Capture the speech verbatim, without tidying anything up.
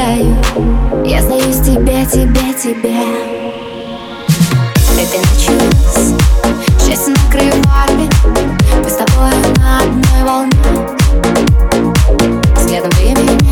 теряю. Я сдаюсь тебе, тебе, тебе. Это началось. Шесть на краю Марли. Мы с тобой на одной волне. Взглядом времени.